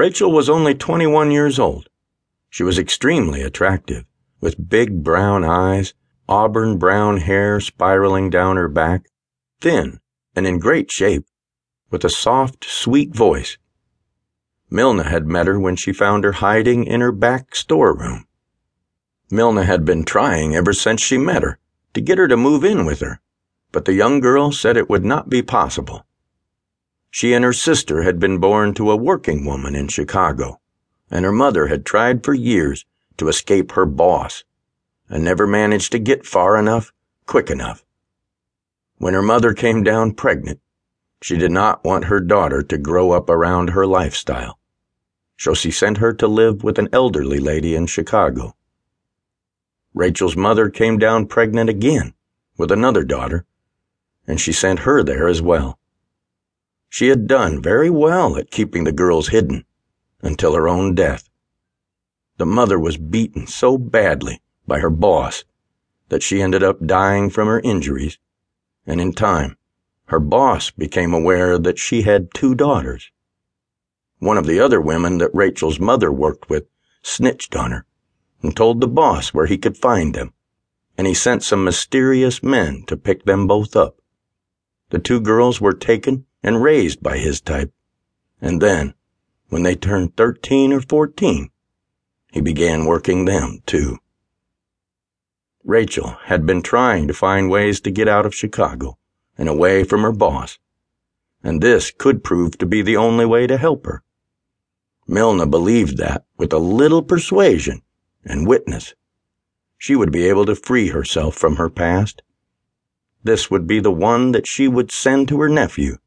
Rachel was only 21 years old. She was extremely attractive, with big brown eyes, auburn brown hair spiraling down her back, thin and in great shape, with a soft, sweet voice. Milne had met her when she found her hiding in her back storeroom. Milne had been trying ever since she met her to get her to move in with her, but the young girl said it would not be possible. She and her sister had been born to a working woman in Chicago, and her mother had tried for years to escape her boss, and never managed to get far enough, quick enough. When her mother came down pregnant, she did not want her daughter to grow up around her lifestyle, so she sent her to live with an elderly lady in Chicago. Rachel's mother came down pregnant again with another daughter, and she sent her there as well. She had done very well at keeping the girls hidden until her own death. The mother was beaten so badly by her boss that she ended up dying from her injuries, and in time, her boss became aware that she had two daughters. One of the other women that Rachel's mother worked with snitched on her and told the boss where he could find them, and he sent some mysterious men to pick them both up. The two girls were taken and raised by his type, and then, when they turned 13 or 14, he began working them, too. Rachel had been trying to find ways to get out of Chicago and away from her boss, and this could prove to be the only way to help her. Milne believed that, with a little persuasion and witness, she would be able to free herself from her past. This would be the one that she would send to her nephew,